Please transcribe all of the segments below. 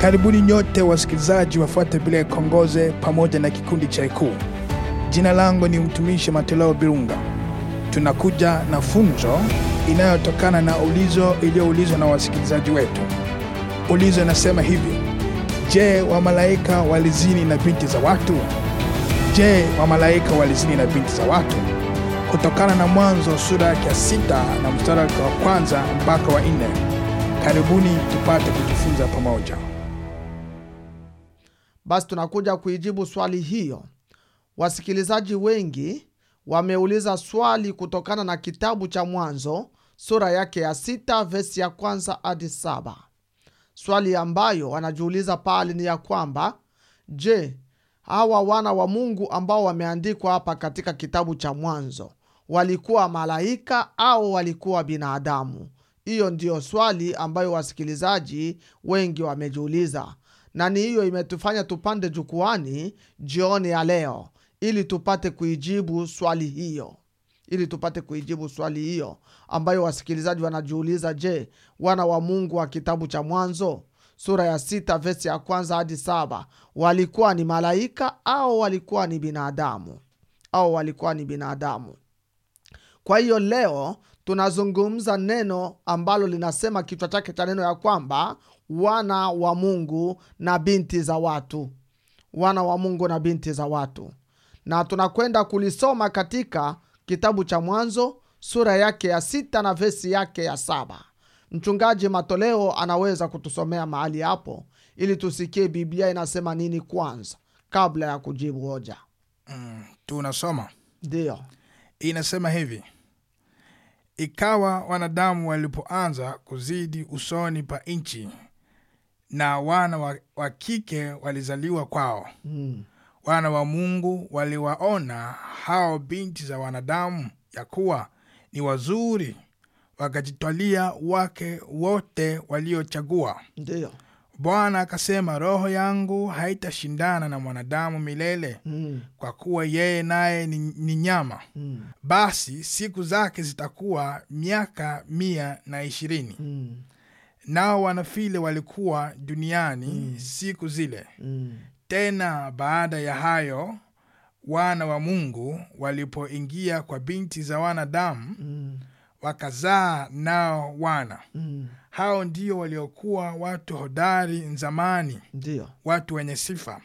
Karibuni nyote wasikilizaji wafuate Biblia Kongoze pamoja na kikundi cha Ikuu. Jina langu ni mtumishi Matoleo Virunga. Tunakuja na funzo inayotokana na ulizo iliyoulizwa na wasikilizaji wetu. Ulizo nasema hivi: Je, wamalaika walizini na binti za watu? Je, wamalaika walizini na binti za watu? Kutokana na Mwanzo sura ya 6 na mstari wa 1 mpaka wa 4. Karibuni tupate kujifunza pamoja. Basi tunakuja kuijibu swali hiyo. Wasikilizaji wengi wameuliza swali kutokana na kitabu cha Mwanzo sura yake ya 6 verse ya 1 hadi 7. Swali ambayo wanajiuliza pale ni ya kwamba, je, hawa wana wa Mungu ambao wameandikwa hapa katika kitabu cha Mwanzo walikuwa malaika au walikuwa binadamu? Hiyo ndiyo swali ambayo wasikilizaji wengi wamejiuliza. Na ni hiyo imetufanya tupande jukwani jioni ya leo ili tupate kuijibu swali hiyo ambayo wasikilizaji wanajiuliza, je, wana wa Mungu wa kitabu cha Mwanzo sura ya 6 verse ya 1 hadi 7 walikuwa ni malaika au walikuwa ni binadamu? Kwa hiyo leo tunazungumza neno ambalo linasema kichwa chake cha neno ya kwamba wana wa Mungu na binti za watu. Na tunakwenda kulisoma katika kitabu cha Mwanzo sura yake ya 6 na verse yake ya 7. Mchungaji Matoleo anaweza kutusomea mahali hapo ili tusikie Biblia inasema nini kwanza kabla ya kujibu hoja. Tunasoma. Ndio. Inasema hivi: Ikawa wanadamu walipoanza kuzidi usoni pa nchi, na wana wa kike walizaliwa kwao. Wana wa Mungu waliwaona hao binti za wanadamu ya kuwa ni wazuri, wakajitwalia wake wote waliochagua. Ndio. Bwana akasema, roho yangu haitashindana na mwanadamu milele, kwa kuwa yeye naye ni nyama. Basi siku zake zitakuwa miaka 120. Nao wanafile walikuwa duniani siku zile. Tena baada ya hayo, wana wa Mungu walipoingia kwa binti za wanadamu, wakazaa nao wana. Hao ndio waliokuwa watu hodari zamani. Ndio. Watu wenye sifa.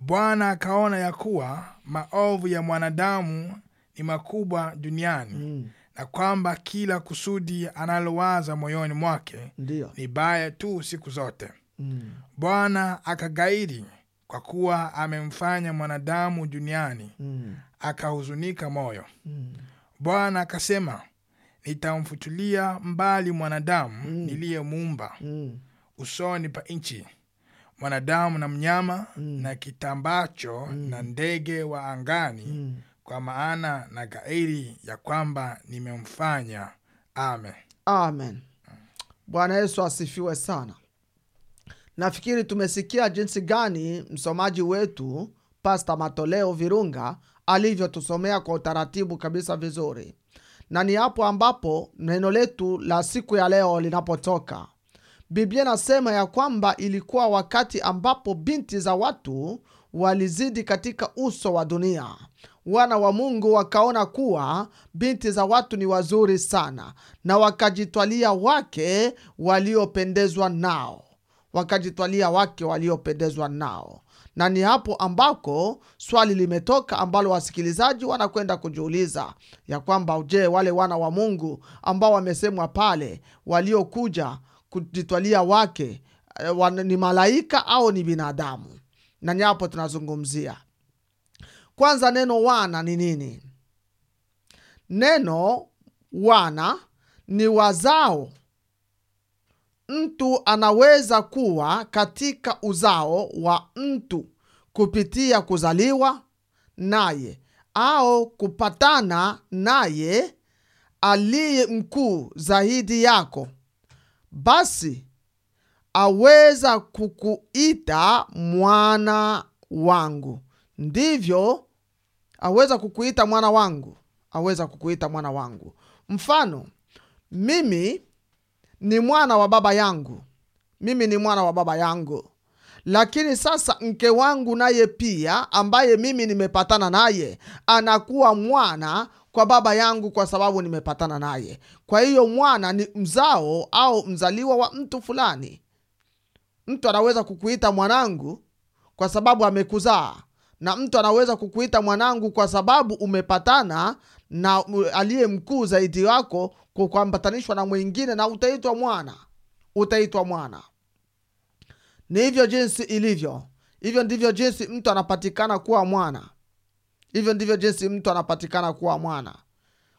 Bwana akaona ya kuwa maovu ya mwanadamu ni makubwa duniani, na kwamba kila kusudi analowaza moyoni mwake ni baya tu siku zote. Bwana akagairi kwa kuwa amemfanya mwanadamu duniani, akahuzunika moyo. Bwana akasema, nitamfutulia mbali mwanadamu niliyemuumba usoni pa nchi, mwanadamu na mnyama na kitambacho na ndege wa angani, kwa maana na gairi ya kwamba nimemfanya. Amen. Bwana Yesu asifiwe sana. Nafikiri tumesikia jinsi gani msomaji wetu Pastor Matoleo Virunga alivyotusomea kwa utaratibu kabisa vizuri. Na ni hapo ambapo neno letu la siku ya leo linapotoka. Biblia nasema ya kwamba ilikuwa wakati ambapo binti za watu walizidi katika uso wa dunia. Wana wa Mungu wakaona kuwa binti za watu ni wazuri sana, na wakajitwalia wake waliopendezwa nao. Na ni hapo ambako swali limetoka ambalo wasikilizaji wanakwenda kujiuliza ya kwamba, je, wale wana wa Mungu ambao wamesemwa pale waliokuja kujitwalia wake ni malaika au ni binadamu? Na ni hapo tunazungumzia. Kwanza, neno wana ni nini? Neno wana ni wazao. Mtu anaweza kuwa katika uzao wa mtu kupitia kuzaliwa naye au kupatana naye aliye mkuu zaidi yako. Basi aweza kukuita mwana wangu. Ndivyo aweza kukuita mwana wangu. Mfano, mimi ni mwana wa baba yangu. mimi ni mwana wa baba yangu. Lakini sasa mke wangu naye pia ambaye mimi nimepatana naye anakuwa mwana kwa baba yangu kwa sababu nimepatana naye. Kwa hiyo mwana ni mzao au mzaliwa wa mtu fulani. Mtu anaweza kukuita mwanangu kwa sababu amekuzaa. Na mtu anaweza kukuita mwanangu kwa sababu umepatana na aliye mkuu zaidi wako kwa kuambatanishwa na mwingine na utaitwa mwana. Utaitwa mwana. Ni hivyo jinsi ilivyo. Hivyo ndivyo jinsi mtu anapatikana kuwa mwana. Hivyo ndivyo jinsi mtu anapatikana kuwa mwana.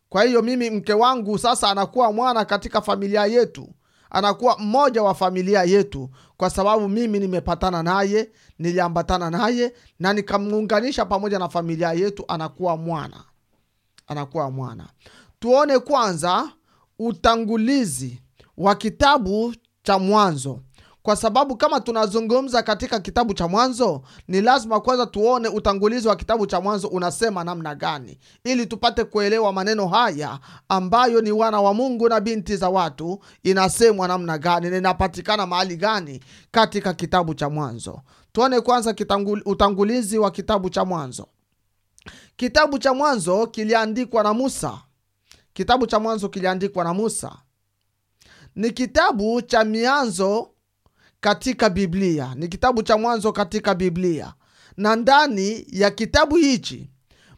Kwa hiyo mimi mke wangu sasa anakuwa mwana katika familia yetu. Anakuwa mmoja wa familia yetu kwa sababu mimi nimepatana naye, niliambatana naye na nikamuunganisha pamoja na familia yetu, anakuwa mwana. Anakuwa mwana. Tuone kwanza utangulizi wa kitabu cha Mwanzo. Kwa sababu kama tunazungumza katika kitabu cha Mwanzo, ni lazima kwanza tuone utangulizi wa kitabu cha Mwanzo unasema namna gani, ili tupate kuelewa maneno haya ambayo ni wana wa Mungu na binti za watu inasemwa namna gani na inapatikana mahali gani katika kitabu cha Mwanzo. Tuone kwanza utangulizi wa kitabu cha Mwanzo. Kitabu cha Mwanzo kiliandikwa na Musa. Kitabu cha Mwanzo kiliandikwa na Musa. Ni kitabu cha mianzo katika Biblia. Ni kitabu cha Mwanzo katika Biblia. Na ndani ya kitabu hichi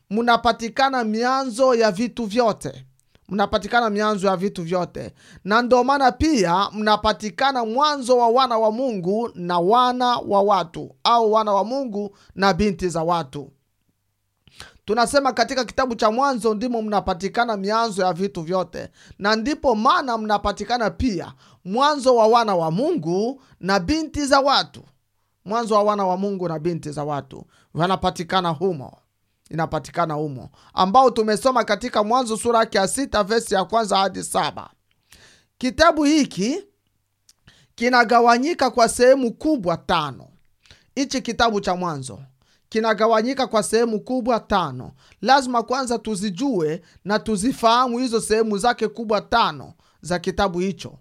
mnapatikana mianzo ya vitu vyote. Mnapatikana mianzo ya vitu vyote. Na ndio maana pia mnapatikana mwanzo wa wana wa Mungu na wana wa watu, au wana wa Mungu na binti za watu. Tunasema katika kitabu cha Mwanzo ndimo mnapatikana mianzo ya vitu vyote. Na ndipo maana mnapatikana pia mwanzo wa wana wa Mungu na binti za watu. Mwanzo wa wana wa Mungu na binti za watu wanapatikana humo. Inapatikana humo, ambao tumesoma katika Mwanzo sura ya 6 verse ya 1 hadi 7. Kitabu hiki kinagawanyika kwa sehemu kubwa 5. Hichi kitabu cha Mwanzo kinagawanyika kwa sehemu kubwa 5. Lazima kwanza tuzijue na tuzifahamu hizo sehemu zake kubwa 5 za kitabu hicho.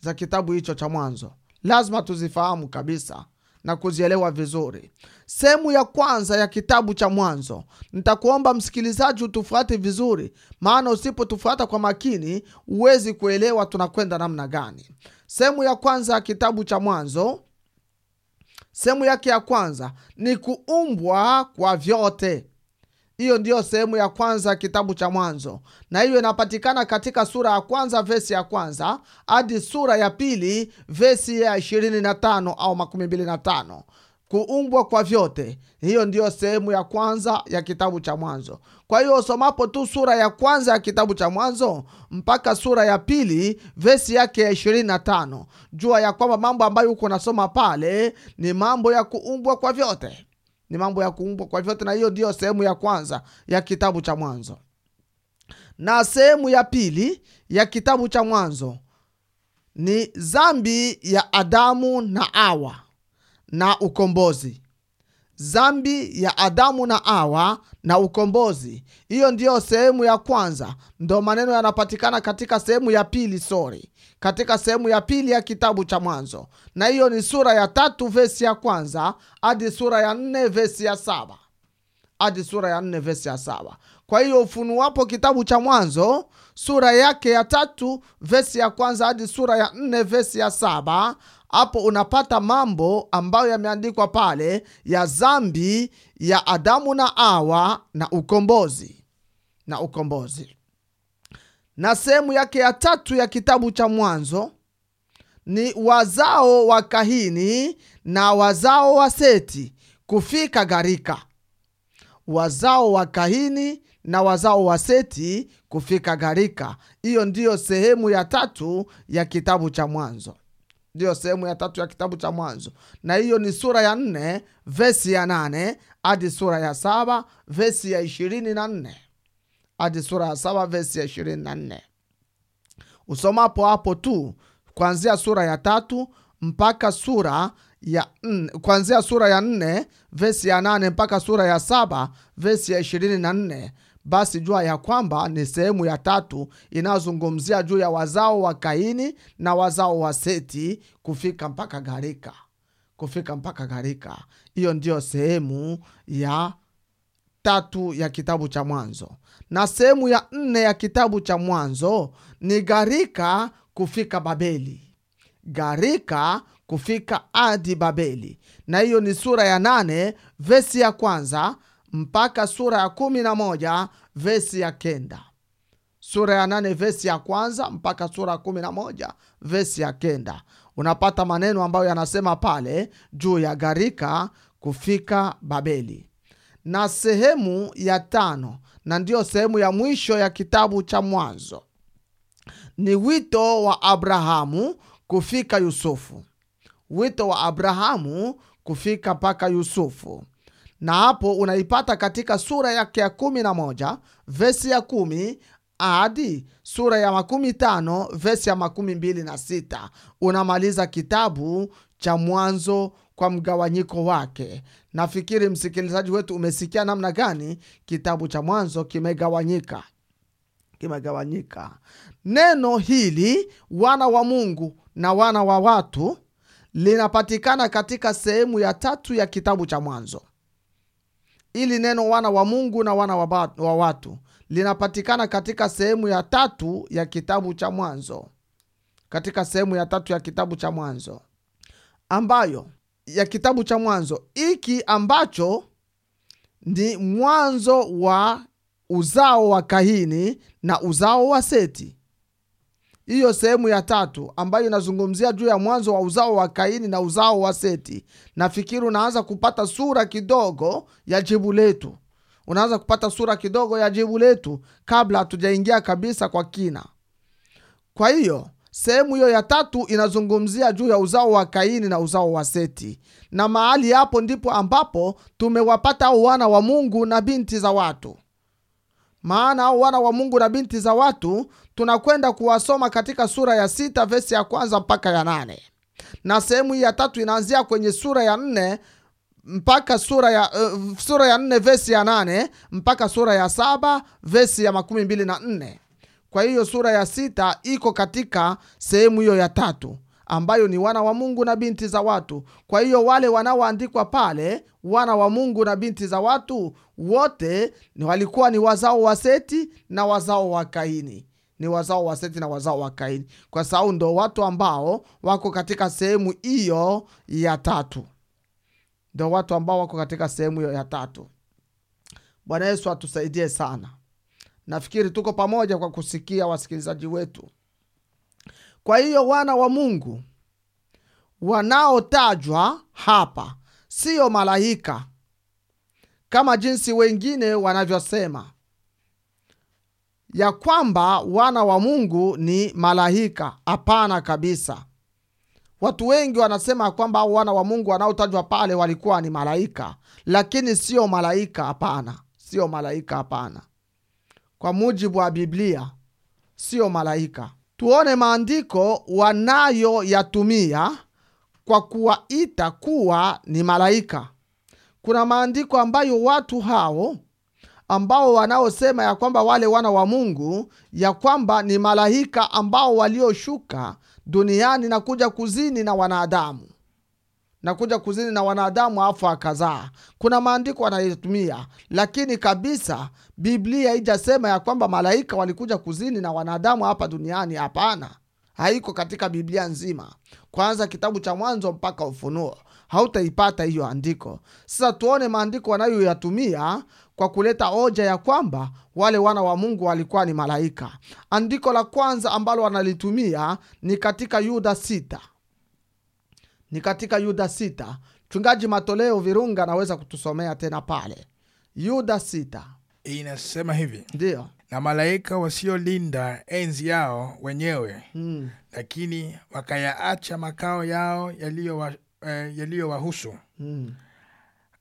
Za kitabu hicho cha Mwanzo. Lazima tuzifahamu kabisa na kuzielewa vizuri. Sehemu ya kwanza ya kitabu cha Mwanzo. Nitakuomba msikilizaji utufuate vizuri, maana usipotufuata kwa makini huwezi kuelewa tunakwenda namna gani. Sehemu ya kwanza ya kitabu cha Mwanzo, sehemu yake ya kwanza ni kuumbwa kwa vyote. Hiyo ndiyo sehemu ya kwanza kitabu cha Mwanzo. Na hiyo inapatikana katika sura ya 1 verse ya 1 hadi sura ya 2 verse ya 25 au 25. Kuumbwa kwa vyote. Hiyo ndiyo sehemu ya kwanza ya kitabu cha Mwanzo. Kwa hiyo somapo tu sura ya 1 ya kitabu cha Mwanzo mpaka sura ya 2 verse yake 25. Jua ya kwamba mambo ambayo uko nasoma pale ni mambo ya kuumbwa kwa vyote. Ni mambo ya kuumbwa kwa vyote, na hiyo ndiyo sehemu ya kwanza ya kitabu cha Mwanzo. Na sehemu ya 2 ya kitabu cha Mwanzo ni dhambi ya Adamu na Hawa na ukombozi. Dhambi ya Adamu na Hawa na ukombozi. Hiyo ndiyo sehemu ya kwanza. Ndio maneno yanapatikana katika sehemu ya 2, katika sehemu ya 2 ya kitabu cha Mwanzo. Na hiyo ni sura ya 3 verse ya 1 hadi sura ya 4 verse ya 7. Hadi sura ya 4 verse ya 7. Kwa hiyo ufunuapo kitabu cha Mwanzo sura yake ya 3 verse ya 1 hadi sura ya 4 verse ya 7, hapo unapata mambo ambayo yameandikwa pale ya dhambi ya Adamu na Hawa na ukombozi. Na ukombozi. Na sehemu yake ya 3 ya kitabu cha Mwanzo ni wazao wa Kahini na wazao wa Seti kufika gharika. Wazao wa Kahini na wazao wa Seti kufika gharika. Hiyo ndiyo sehemu ya 3 ya kitabu cha Mwanzo. Ndiyo sehemu ya 3 ya kitabu cha Mwanzo. Na hiyo ni sura ya 4 verse ya 8 hadi sura ya 7 verse ya 24. Hadi sura ya 7 verse ya 24. Usomapo hapo tu kuanzia sura ya 3 mpaka sura ya kuanzia sura ya 4 verse ya 8 mpaka sura ya 7 verse ya 24, basi jua ya kwamba ni sehemu ya tatu inazungumzia juu ya wazao wa Kaini na wazao wa Seti kufika mpaka gharika. Hiyo ndio sehemu ya tatu ya kitabu cha Mwanzo. Na sehemu ya 4 ya kitabu cha Mwanzo ni gharika kufika Babeli. Gharika kufika hadi Babeli. Na hiyo ni sura ya 8 verse ya kwanza mpaka sura ya 11 verse ya 9. Sura ya 8 verse ya kwanza mpaka sura ya 11 verse ya 9. Unapata maneno ambayo yanasema pale juu ya gharika kufika Babeli. Na sehemu ya 5 na ndio sehemu ya mwisho ya kitabu cha Mwanzo ni wito wa Abrahamu kufika Yusufu. Wito wa Abrahamu kufika paka Yusufu. Na hapo unaipata katika sura yake ya 11 verse ya 10 hadi sura ya 15 verse ya 26. Unamaliza kitabu cha Mwanzo kwa mgawanyiko wake. Nafikiri msikilizaji wetu umesikia namna gani kitabu cha Mwanzo kimegawanyika. Neno hili wana wa Mungu na wana wa watu linapatikana katika sehemu ya 3 ya kitabu cha Mwanzo. Ili neno wana wa Mungu na wana wa watu linapatikana katika sehemu ya 3 ya kitabu cha Mwanzo. Ambayo ya kitabu cha Mwanzo iki ambacho ni mwanzo wa uzao wa Kaini na uzao wa Seti. Hiyo sehemu ya 3 ambayo inazungumzia juu ya mwanzo wa uzao wa Kaini na uzao wa Seti. Nafikiri unaanza kupata sura kidogo ya jibu letu. Kabla hatujaingia kabisa kwa kina. Kwa hiyo sehemu hiyo ya 3 inazungumzia juu ya uzao wa Kaini na uzao wa Seti. Na mahali hapo ndipo ambapo tumewapata wana wa Mungu na binti za watu. Maana wana wa Mungu na binti za watu tunakwenda kuwasoma katika sura ya 6 verse ya 1 mpaka ya 8. Na sehemu ya 3 inaanzia kwenye sura ya 4 mpaka sura ya 4 verse ya 8 mpaka sura ya 7 verse ya 24. Kwa hiyo sura ya 6 iko katika sehemu hiyo ya 3 ambayo ni wana wa Mungu na binti za watu. Kwa hiyo wale wanaoandikwa pale wana wa Mungu na binti za watu wote ni walikuwa ni wazao wa Seti na wazao wa Kaini. Kwa sababu ndio watu ambao wako katika sehemu hiyo ya 3. Bwana Yesu atusaidie sana. Nafikiri tuko pamoja kwa kusikia wasikilizaji wetu. Kwa hiyo wana wa Mungu wanaotajwa hapa sio malaika kama jinsi wengine wanavyosema ya kwamba wana wa Mungu ni malaika. Hapana kabisa. Watu wengi wanasema kwamba wana wa Mungu wanaotajwa pale walikuwa ni malaika, lakini sio malaika. Hapana, Kwa mujibu wa Biblia sio malaika. Tuone maandiko wanayo yatumia kwa kuwaita kuwa ni malaika. Kuna maandiko ambayo watu hao ambao wanaosema ya kwamba wale wana wa Mungu ya kwamba ni malaika ambao walioshuka duniani na kuja kuzini na wanadamu. Afu akazaa. Kuna maandiko wanayotumia, lakini kabisa Biblia haijasema ya kwamba malaika walikuja kuzini na wanadamu hapa duniani. Hapana, haiko katika Biblia nzima. Kwanza kitabu cha Mwanzo mpaka Ufunuo hautaipata hiyo andiko. Sasa tuone maandiko wanayoyatumia kwa kuleta hoja ya kwamba wale wana wa Mungu walikuwa ni malaika. Andiko la kwanza ambalo wanalitumia ni katika Yuda 6. Mchungaji Matoleo Virunga anaweza kutusomea tena pale. Yuda 6. Inasema hivi. Ndio. Na malaika wasiolinda enzi yao wenyewe. Lakini wakayaacha makao yao yaliyowahusu.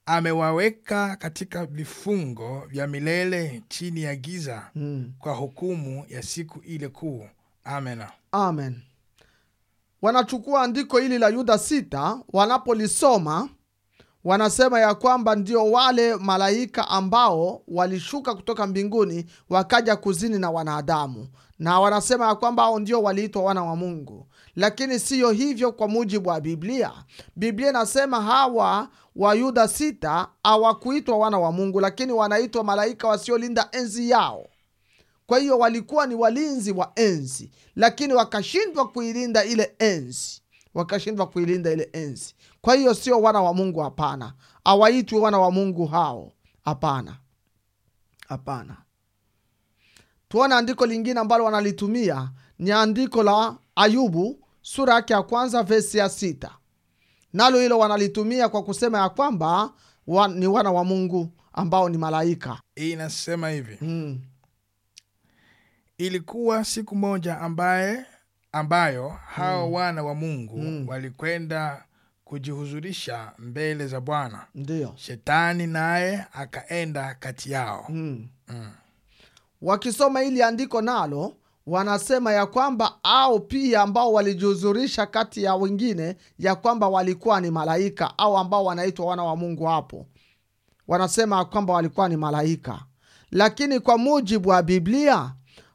Amewaweka katika vifungo vya milele chini ya giza kwa hukumu ya siku ile kuu. Amen. Wanachukua andiko hili la Yuda 6 wanapolisoma wanasema ya kwamba ndio wale malaika ambao walishuka kutoka mbinguni wakaja kuzini na wanadamu. Na wanasema ya kwamba hao ndio waliitwa wana wa Mungu. Lakini siyo hivyo kwa mujibu wa Biblia. Biblia inasema hawa Wayuda 6 hawakuitwa wana wa Mungu, lakini wanaitwa malaika wasiolinda enzi yao. Kwa hiyo walikuwa ni walinzi wa enzi, lakini wakashindwa kuilinda ile enzi. Kwa hiyo sio wana wa Mungu, hapana. Hawaitwi wana wa Mungu hao. Hapana. Tuona andiko lingine ambalo wanalitumia ni andiko la Ayubu sura yake ya kwanza verse ya 6. Nalo hilo wanalitumia kwa kusema ya kwamba ni wana wa Mungu ambao ni malaika. Inasema hivi. Ilikuwa siku moja ambayo hao wana wa Mungu walikwenda kujihuzurisha mbele za Bwana. Ndio. Shetani naye akaenda kati yao. Wakisoma ili andiko nalo wanasema ya kwamba au pia ambao walijihuzurisha kati ya wengine ya kwamba walikuwa ni malaika au ambao wanaitwa wana wa Mungu hapo. Wanasema kwamba walikuwa ni malaika. Lakini kwa mujibu wa Biblia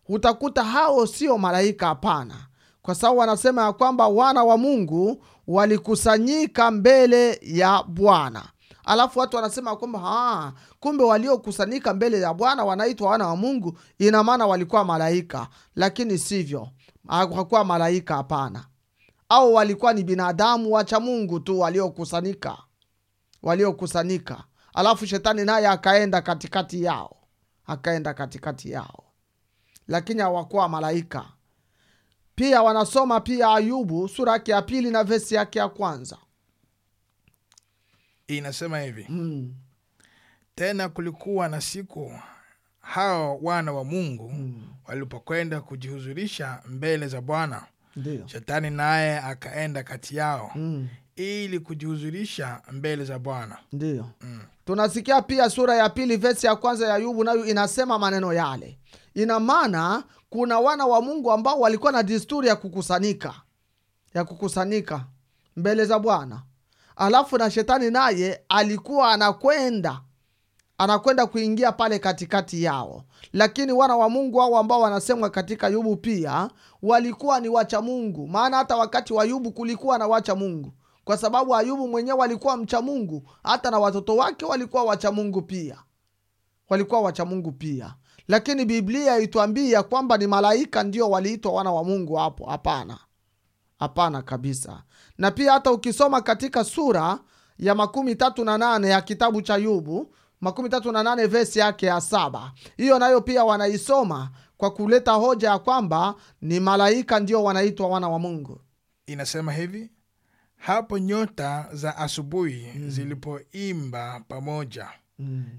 utakuta hao sio malaika, hapana. Kwa sababu wanasema ya kwamba wana wa Mungu walikusanyika mbele ya Bwana. Alafu watu wanasema kwamba kumbe waliokusanyika mbele ya Bwana wanaitwa wana wa Mungu, ina maana walikuwa malaika. Lakini sivyo. Hawakuwa malaika, hapana. Au walikuwa ni binadamu wacha Mungu tu waliokusanyika. Alafu shetani naye akaenda katikati yao. Lakini hawakuwa malaika. Pia wanasoma pia Ayubu sura yake ya 2 na verse yake ya 1. Inasema hivi. Tena kulikuwa na siku hao wana wa Mungu walipokwenda kujihuzurisha mbele za Bwana. Shetani naye akaenda kati yao ili kujihuzurisha mbele za Bwana. Ndio. Tunasikia pia sura ya 2 verse ya 1 ya Ayubu nayo inasema maneno yale. Ina maana kuna wana wa Mungu ambao walikuwa na desturi ya kukusanika. Mbele za Bwana. Alafu na shetani naye alikuwa anakwenda kuingia pale katikati yao. Lakini wana wa Mungu hao ambao wanasemwa katika Ayubu pia walikuwa ni wacha Mungu. Maana hata wakati wa Ayubu kulikuwa na wacha Mungu. Kwa sababu Ayubu mwenyewe alikuwa mcha Mungu, hata na watoto wake walikuwa wacha Mungu pia. Lakini Biblia ituambia kwamba ni malaika ndio waliitwa wana wa Mungu hapo. Hapana kabisa. Na pia hata ukisoma katika sura ya 38 ya kitabu cha Ayubu, 38 verse yake ya 7. Hiyo nayo pia wanaisoma kwa kuleta hoja ya kwamba ni malaika ndio wanaitwa wana wa Mungu. Inasema hivi. Hapo nyota za asubuhi zilipoimba pamoja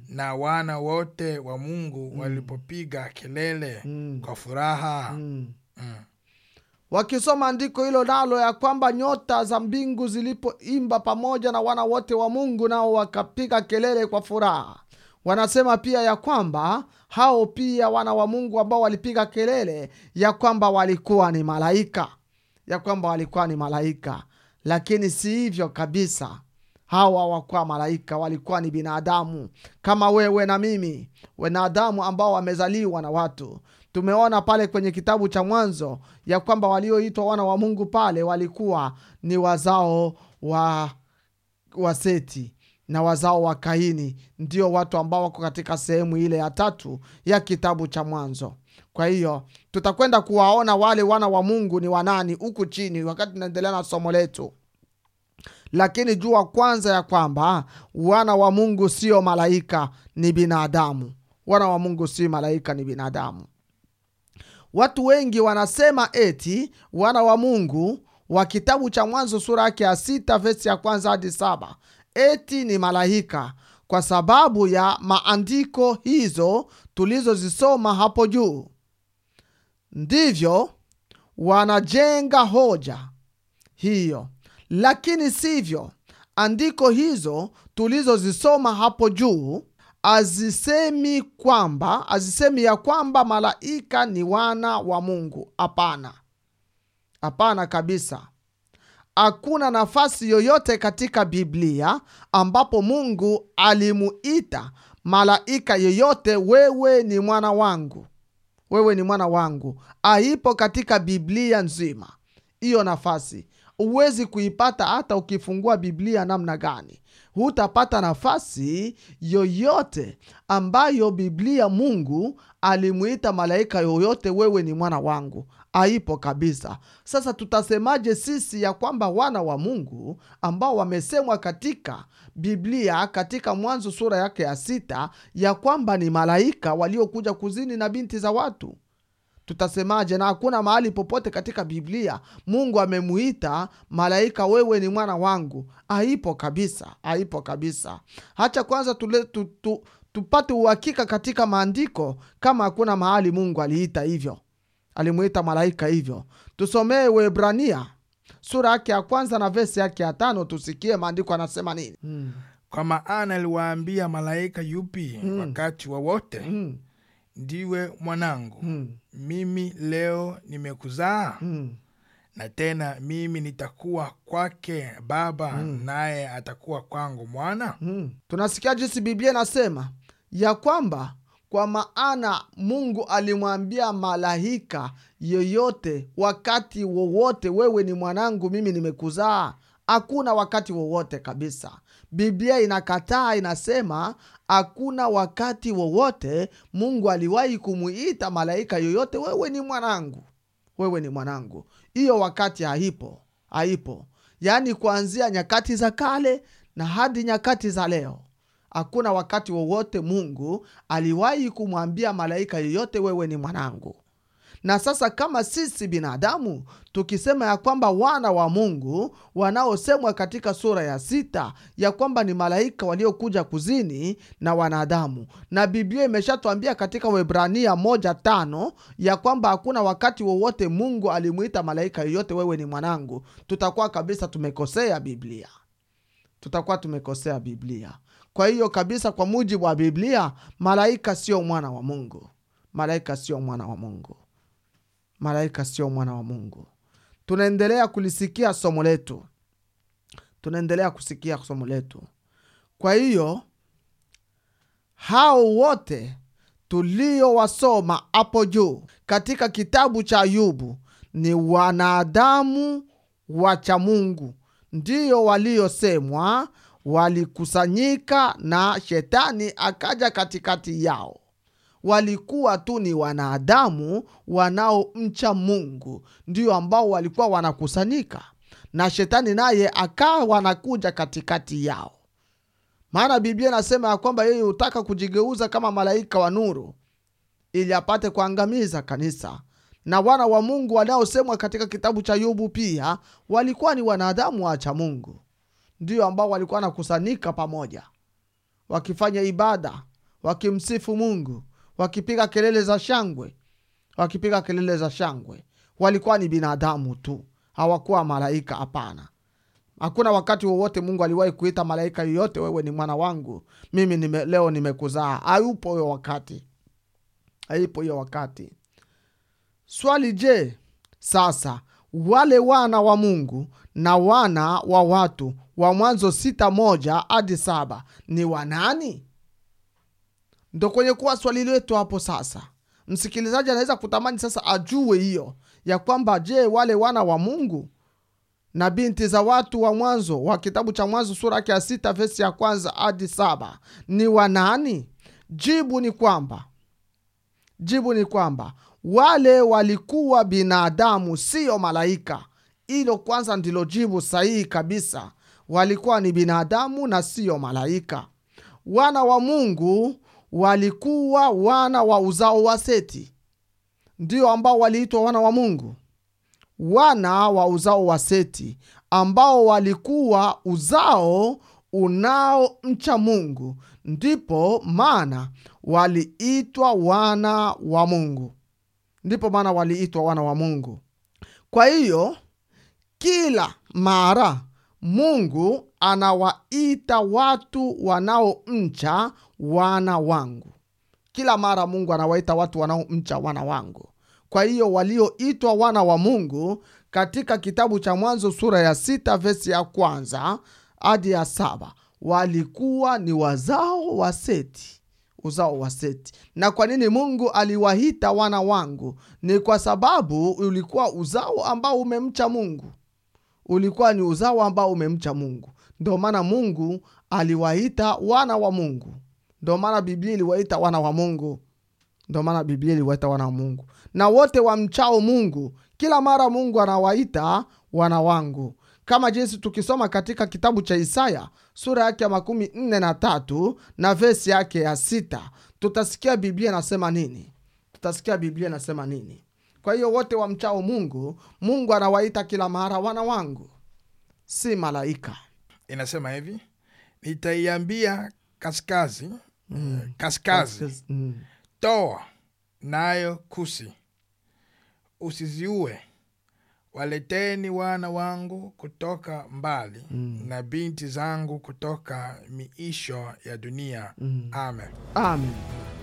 na wana wote wa Mungu walipopiga kelele kwa furaha. Wakisoma andiko hilo nalo ya kwamba nyota za mbingu zilipoimba pamoja na wana wote wa Mungu nao wakapiga kelele kwa furaha. Wanasema pia ya kwamba hao pia wana wa Mungu ambao walipiga kelele ya kwamba walikuwa ni malaika. Lakini si hivyo kabisa. Hawa hawakuwa malaika, walikuwa ni binadamu kama wewe na mimi, wanadamu ambao wamezaliwa na watu. Tumeona pale kwenye kitabu cha Mwanzo ya kwamba walioitwa wana wa Mungu pale walikuwa ni wazao wa Seti na wazao wa Kaini, ndio watu ambao wako katika sehemu ile ya 3 ya kitabu cha Mwanzo. Kwa hiyo tutakwenda kuwaona wale wana wa Mungu ni wanani huku chini wakati tunaendelea na somo letu. Lakini jua kwanza ya kwamba wana wa Mungu sio malaika, ni binadamu. Watu wengi wanasema eti wana wa Mungu wa kitabu cha Mwanzo sura yake ya 6 verse ya 1 hadi 7 eti ni malaika kwa sababu ya maandiko hizo tulizozisoma hapo juu. Ndivyo wanajenga hoja hiyo. Lakini sivyo. Andiko hizo tulizozisoma hapo juu azisemi ya kwamba malaika ni wana wa Mungu. Hapana kabisa. Hakuna nafasi yoyote katika Biblia ambapo Mungu alimuita malaika yoyote wewe ni mwana wangu. Wewe ni mwana wangu. Haipo katika Biblia nzima. Iyo nafasi uwezi kuipata hata ukifungua Biblia namna gani. Hutapata nafasi yoyote ambayo Biblia Mungu alimuita malaika yoyote wewe ni mwana wangu. Haipo kabisa. Sasa tutasemaje sisi ya kwamba wana wa Mungu ambao wamesemwa katika Biblia katika Mwanzo sura yake ya 6 ya kwamba ni malaika waliokuja kuzini na binti za watu? Tutasemaje? Na hakuna mahali popote katika Biblia Mungu amemuita malaika wewe ni mwana wangu. Haipo kabisa, haipo kabisa. Hacha kwanza tupate uhakika katika maandiko kama hakuna mahali Mungu aliita hivyo. Alimuita malaika hivyo. Tusomee Waebrania sura yake ya 1 na verse yake ya 5 tusikie maandiko anasema nini. Kwa maana aliwaambia malaika yupi wakati wowote ndiwe mwanangu, mimi leo nimekuzaa, na tena mimi nitakuwa kwake baba, naye atakuwa kwangu mwana. Tunasikia jinsi Biblia nasema ya kwamba kwa maana Mungu alimwambia malaika yoyote wakati wowote wewe ni mwanangu, mimi nimekuzaa. Hakuna wakati wowote kabisa. Biblia inakataa, inasema hakuna wakati wowote Mungu aliwahi kumuita malaika yoyote wewe ni mwanangu. Wewe ni mwanangu. Hiyo wakati haipo. Haipo. Yani kuanzia nyakati za kale na hadi nyakati za leo. Hakuna wakati wowote Mungu aliwahi kumwambia malaika yoyote wewe ni mwanangu. Na sasa kama sisi binadamu tukisema ya kwamba wana wa Mungu wanaosemwa katika sura ya 6 ya kwamba ni malaika waliokuja kuzini na wanadamu, na Biblia imeshatuambia katika Waebrania 1:5 ya kwamba hakuna wakati wowote Mungu alimuita malaika yoyote wewe ni mwanangu, tutakuwa kabisa tumekosea Biblia. Tutakuwa tumekosea Biblia. Kwa hiyo kabisa kwa mujibu wa Biblia, malaika sio mwana wa Mungu. Malaika sio mwana wa Mungu. Malaika sio mwana wa Mungu. Tunaendelea kulisikia somo letu. Tunaendelea kusikia somo letu. Kwa hiyo hao wote tuliowasoma hapo juu katika kitabu cha Ayubu ni wanadamu wacha Mungu. Ndiyo waliosemwa walikusanyika na shetani akaja katikati yao. Walikuwa tu ni wanadamu wanaomcha Mungu. Ndiyo ambao walikuwa wanakusanyika. Na shetani naye akawa anakuja katikati yao. Maana Biblia nasema ya kwamba yeye hutaka kujigeuza kama malaika wa nuru ili apate kuangamiza kanisa. Na wana wa Mungu wanaosemwa katika kitabu cha Ayubu pia walikuwa ni wanadamu wacha Mungu. Ndiyo ambao walikuwa wanakusanyika pamoja, wakifanya ibada, wakimsifu Mungu, wakipiga kelele za shangwe, wakipiga kelele za shangwe. Walikuwa ni binadamu tu, hawakuwa malaika, hapana. Hakuna wakati wowote Mungu aliwahi kuita malaika yoyote wewe ni mwana wangu, mimi leo nimekuzaa. Haipo hiyo wakati. Haipo hiyo wakati. Swali, je, sasa wale wana wa Mungu na wana wa watu wa Mwanzo 6:1-7 ni wanani? Ndo kwenye kuwa swali letu hapo sasa. Msikilizaji anaweza kutamani sasa ajue hiyo ya kwamba je, wale wana wa Mungu na binti za watu wa Mwanzo wa kitabu cha Mwanzo sura ya 6 verse ya 1-7 ni wanani? Jibu ni kwamba wale walikuwa binadamu, sio malaika. Ilo kwanza ndilo jibu sahihi kabisa. Walikuwa ni binadamu na sio malaika. Wana wa Mungu walikuwa wana wa uzao wa Seti. Ndio ambao waliitwa wana wa Mungu. Wana wa uzao wa Seti ambao walikuwa uzao unaomcha Mungu. Ndipo maana waliitwa wana wa Mungu. Ndipo maana waliitwa wana wa Mungu. Kwa hiyo kila mara Mungu anawaita watu wanaomcha wana wangu. Kila mara Mungu anawaita watu wanaomcha wana wangu. Kwa hiyo walioitwa wana wa Mungu katika kitabu cha Mwanzo sura ya 6 verse ya kwanza hadi ya 7. Walikuwa ni wazao wa Seti. Uzao wa Seti. Na kwa nini Mungu aliwahita wana wangu? Ni kwa sababu ulikuwa uzao ambao umemcha Mungu. Ulikuwa ni uzao ambao umemcha Mungu. Ndio maana Mungu aliwaita wana wa Mungu. Ndio maana Biblia iliwaita wana wa Mungu. Ndio maana Biblia iliwaita wana wa Mungu. Na wote wamchao Mungu, kila mara Mungu anawaita wana wangu. Kama jinsi tukisoma katika kitabu cha Isaya, sura yake ya 43 na verse yake ya 6, tutasikia Biblia inasema nini? Kwa hiyo wote wamchao Mungu, Mungu anawaita kila mara wana wangu, si malaika. Inasema hivi, nitaiambia kaskazi, toa nayo kusi, usiziue, waleteni wana wangu kutoka mbali, na binti zangu kutoka miisho ya dunia. Amen. Amen.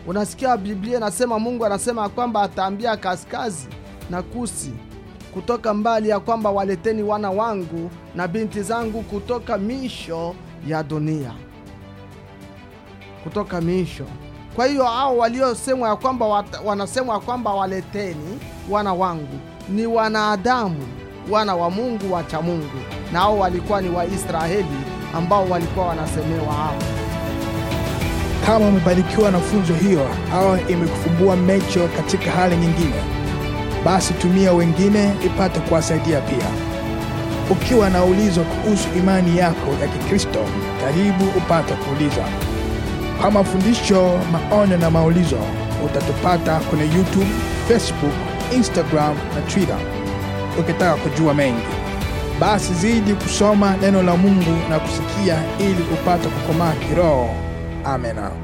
Unasikia Biblia nasema, Mungu anasema kwamba ataambia kaskazi na kusi kutoka mbali ya kwamba waleteni wana wangu na binti zangu kutoka miisho ya dunia. Kutoka miisho. Kwa hiyo hao waliosemwa ya kwamba wanasemwa kwamba waleteni wana wangu ni wanadamu, wana wa Mungu, wacha Mungu. Na hao walikuwa ni Waisraeli ambao walikuwa wanasemewa hao. Kama umebarikiwa na funzo hiyo au imekufumbua macho katika hali nyingine, basi tumia wengine ipate kuwasaidia pia. Ukiwa na ulizo kuhusu imani yako ya Kikristo, karibu upate kuuliza. Kwa mafundisho, maoni na maulizo, utatupata kwenye YouTube, Facebook, Instagram na Twitter. Ukitaka kujua mengi, basi zidi kusoma neno la Mungu na kusikia ili upate kukomaa kiroho. Amena.